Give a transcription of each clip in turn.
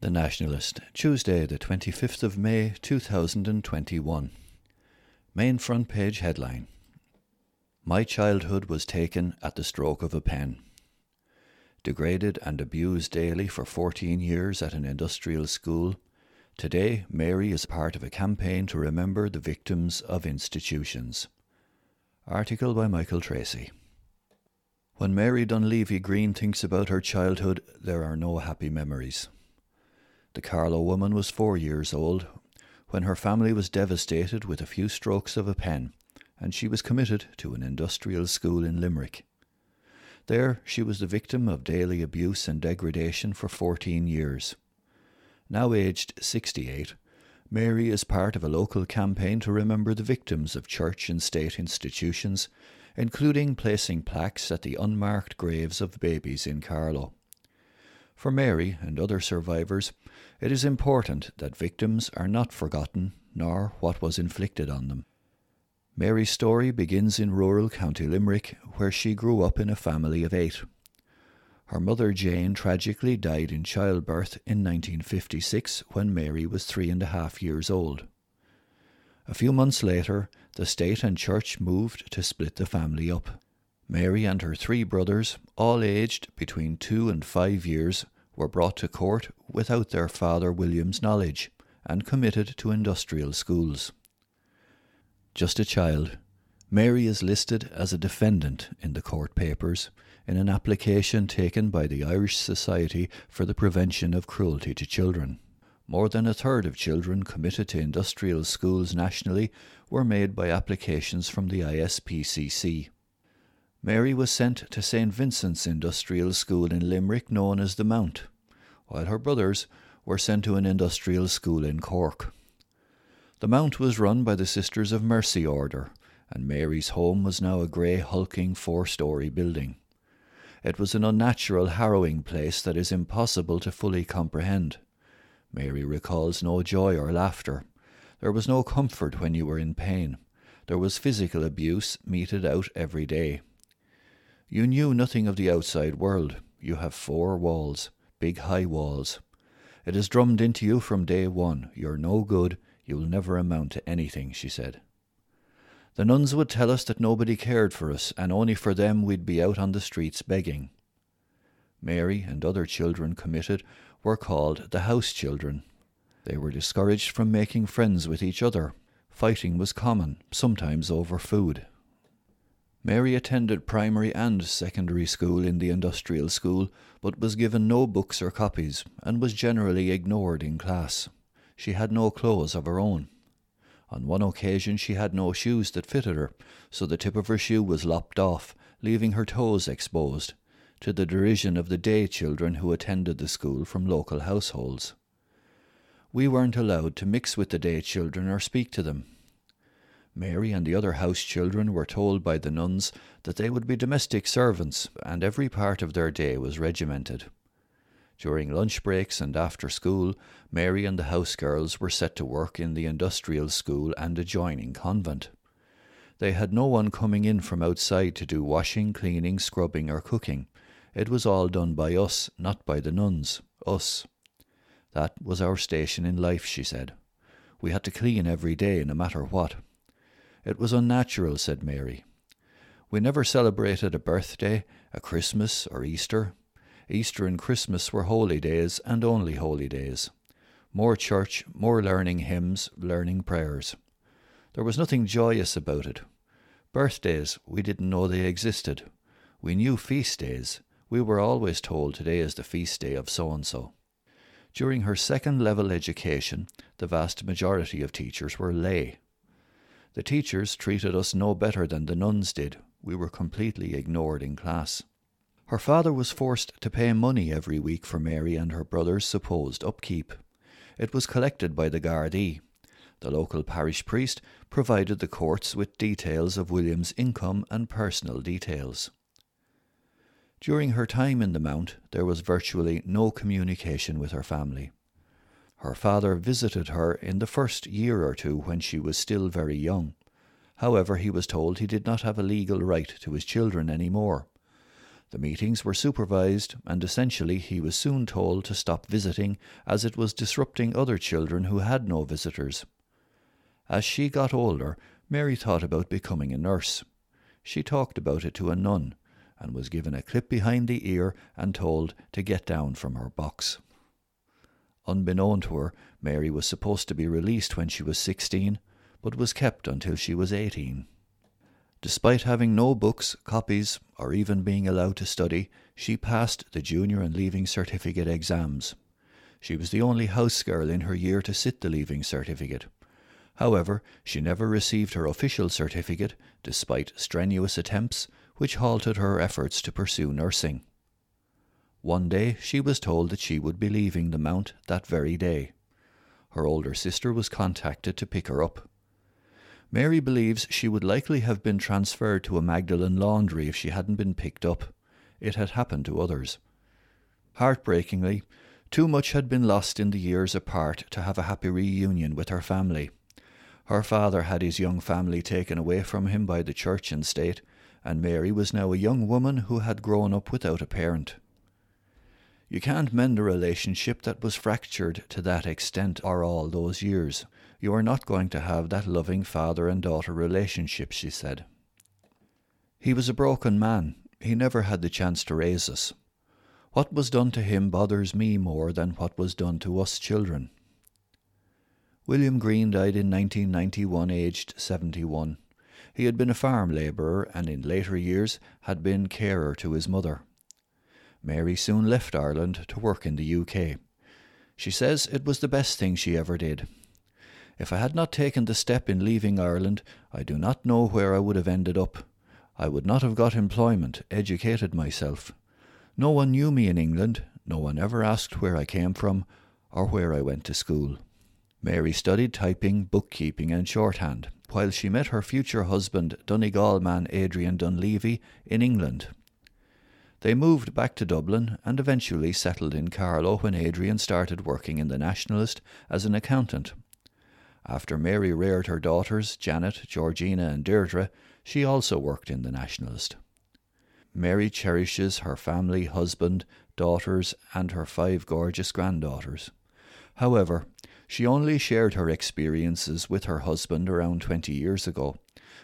The Nationalist, Tuesday the 25th of May 2021. Main front page headline. My childhood was taken at the stroke of a pen. Degraded and abused daily for 14 years at an industrial school, today Mary is part of a campaign to remember the victims of institutions. Article by Michael Tracy. When Mary Dunleavy Green thinks about her childhood, there are no happy memories. The Carlow woman was 4 years old when her family was devastated with a few strokes of a pen, and she was committed to an industrial school in Limerick. There she was the victim of daily abuse and degradation for 14 years. Now aged 68, Mary is part of a local campaign to remember the victims of church and state institutions, including placing plaques at the unmarked graves of babies in Carlow. For Mary and other survivors, it is important that victims are not forgotten, nor what was inflicted on them. Mary's story begins in rural County Limerick, where she grew up in a family of 8. Her mother Jane tragically died in childbirth in 1956 when Mary was 3.5 years old. A few months later, the state and church moved to split the family up. Mary and her 3 brothers, all aged between 2 and 5 years, were brought to court without their father William's knowledge and committed to industrial schools. Just a child, Mary is listed as a defendant in the court papers in an application taken by the Irish Society for the Prevention of Cruelty to Children. More than a third of children committed to industrial schools nationally were made by applications from the ISPCC. Mary was sent to St. Vincent's Industrial School in Limerick, known as the Mount, while her brothers were sent to an industrial school in Cork. The Mount was run by the Sisters of Mercy order, and Mary's home was now a grey, hulking 4-storey building. It was an unnatural, harrowing place that is impossible to fully comprehend. Mary recalls no joy or laughter. There was no comfort when you were in pain. There was physical abuse meted out every day. You knew nothing of the outside world. You have 4 walls, big high walls. It is drummed into you from day one. You're no good. You'll never amount to anything, she said. The nuns would tell us that nobody cared for us, and only for them we'd be out on the streets begging. Mary and other children committed were called the house children. They were discouraged from making friends with each other. Fighting was common, sometimes over food. Mary attended primary and secondary school in the industrial school, but was given no books or copies, and was generally ignored in class. She had no clothes of her own. On one occasion she had no shoes that fitted her, so the tip of her shoe was lopped off, leaving her toes exposed, to the derision of the day children who attended the school from local households. We weren't allowed to mix with the day children or speak to them. Mary and the other house children were told by the nuns that they would be domestic servants, and every part of their day was regimented. During lunch breaks and after school, Mary and the house girls were set to work in the industrial school and adjoining convent. They had no one coming in from outside to do washing, cleaning, scrubbing or cooking. It was all done by us, not by the nuns, us. That was our station in life, she said. We had to clean every day, no matter what. It was unnatural, said Mary. We never celebrated a birthday, a Christmas or Easter. Easter and Christmas were holy days and only holy days. More church, more learning hymns, learning prayers. There was nothing joyous about it. Birthdays, we didn't know they existed. We knew feast days. We were always told today is the feast day of so-and-so. During her second-level education, the vast majority of teachers were lay. The teachers treated us no better than the nuns did. We were completely ignored in class. Her father was forced to pay money every week for Mary and her brother's supposed upkeep. It was collected by the Gardaí. The local parish priest provided the courts with details of William's income and personal details. During her time in the Mount, there was virtually no communication with her family. Her father visited her in the first year or two when she was still very young. However, he was told he did not have a legal right to his children any more. The meetings were supervised, and essentially he was soon told to stop visiting as it was disrupting other children who had no visitors. As she got older, Mary thought about becoming a nurse. She talked about it to a nun and was given a clip behind the ear and told to get down from her box. Unbeknown to her, Mary was supposed to be released when she was 16, but was kept until she was 18. Despite having no books, copies, or even being allowed to study, she passed the junior and leaving certificate exams. She was the only house girl in her year to sit the leaving certificate. However, she never received her official certificate, despite strenuous attempts, which halted her efforts to pursue nursing. One day she was told that she would be leaving the Mount that very day. Her older sister was contacted to pick her up. Mary believes she would likely have been transferred to a Magdalen laundry if she hadn't been picked up. It had happened to others. Heartbreakingly, too much had been lost in the years apart to have a happy reunion with her family. Her father had his young family taken away from him by the church and state, and Mary was now a young woman who had grown up without a parent. You can't mend a relationship that was fractured to that extent or all those years. You are not going to have that loving father and daughter relationship, she said. He was a broken man. He never had the chance to raise us. What was done to him bothers me more than what was done to us children. William Green died in 1991, aged 71. He had been a farm labourer and in later years had been carer to his mother. Mary soon left Ireland to work in the UK. She says it was the best thing she ever did. If I had not taken the step in leaving Ireland, I do not know where I would have ended up. I would not have got employment, educated myself. No one knew me in England. No one ever asked where I came from or where I went to school. Mary studied typing, bookkeeping and shorthand, while she met her future husband, Donegal man Adrian Dunleavy, in England. They moved back to Dublin and eventually settled in Carlow when Adrian started working in the Nationalist as an accountant. After Mary reared her daughters, Janet, Georgina and Deirdre, she also worked in the Nationalist. Mary cherishes her family, husband, daughters and her 5 gorgeous granddaughters. However, she only shared her experiences with her husband around 20 years ago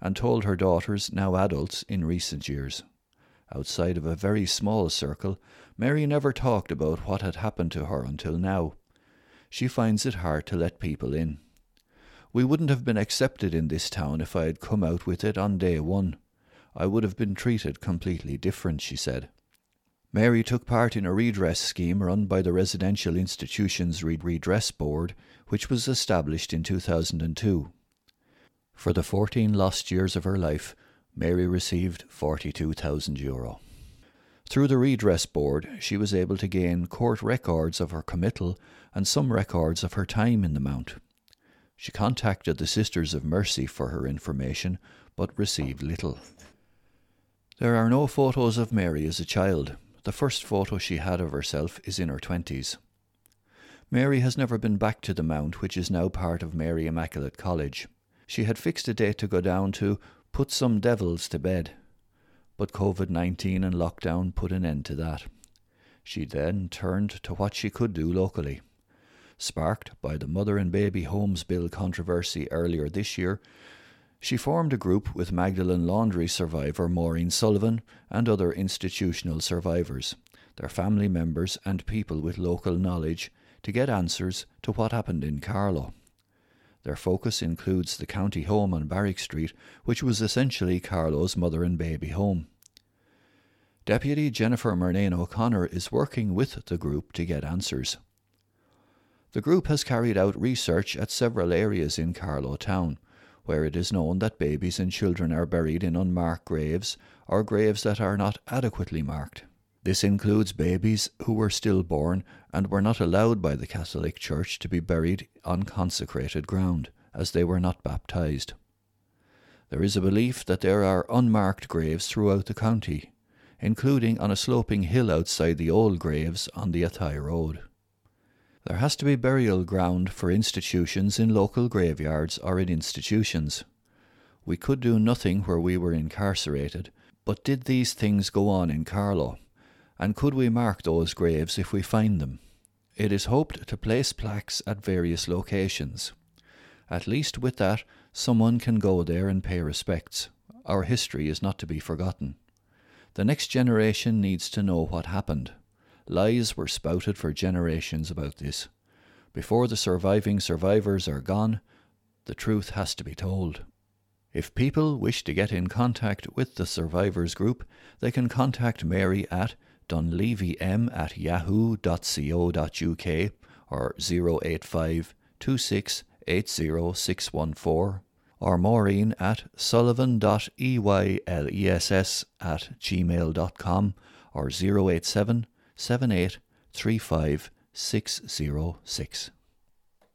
and told her daughters, now adults, in recent years. Outside of a very small circle, Mary never talked about what had happened to her until now. She finds it hard to let people in. We wouldn't have been accepted in this town if I had come out with it on day one. I would have been treated completely different, she said. Mary took part in a redress scheme run by the Residential Institutions Redress Board, which was established in 2002. For the 14 lost years of her life, Mary received €42,000. Through the redress board, she was able to gain court records of her committal and some records of her time in the Mount. She contacted the Sisters of Mercy for her information, but received little. There are no photos of Mary as a child. The first photo she had of herself is in her 20s. Mary has never been back to the Mount, which is now part of Mary Immaculate College. She had fixed a date to go down to put some devils to bed, but COVID-19 and lockdown put an end to that. She then turned to what she could do locally. Sparked by the mother and baby homes bill controversy earlier this year, she formed a group with Magdalen laundry survivor Maureen Sullivan and other institutional survivors, their family members and people with local knowledge to get answers to what happened in Carlow. Their focus includes the county home on Barrack Street, which was essentially Carlow's mother and baby home. Deputy Jennifer Murnane O'Connor is working with the group to get answers. The group has carried out research at several areas in Carlow town, where it is known that babies and children are buried in unmarked graves or graves that are not adequately marked. This includes babies who were stillborn and were not allowed by the Catholic Church to be buried on consecrated ground, as they were not baptized. There is a belief that there are unmarked graves throughout the county, including on a sloping hill outside the old graves on the Athy Road. There has to be burial ground for institutions in local graveyards or in institutions. We could do nothing where we were incarcerated, But did these things go on in Carlow, and could we mark those graves if we find them? It is hoped to place plaques at various locations. At least with that, someone can go there and pay respects. Our history is not to be forgotten. The next generation needs to know what happened. Lies were spouted for generations about this. Before the surviving survivors are gone, the truth has to be told. If people wish to get in contact with the survivors group, they can contact Mary at dunleavym@yahoo.co.uk or 085 26 80614, or Maureen at sullivan.eyeless@gmail.com or 087 78 35 606.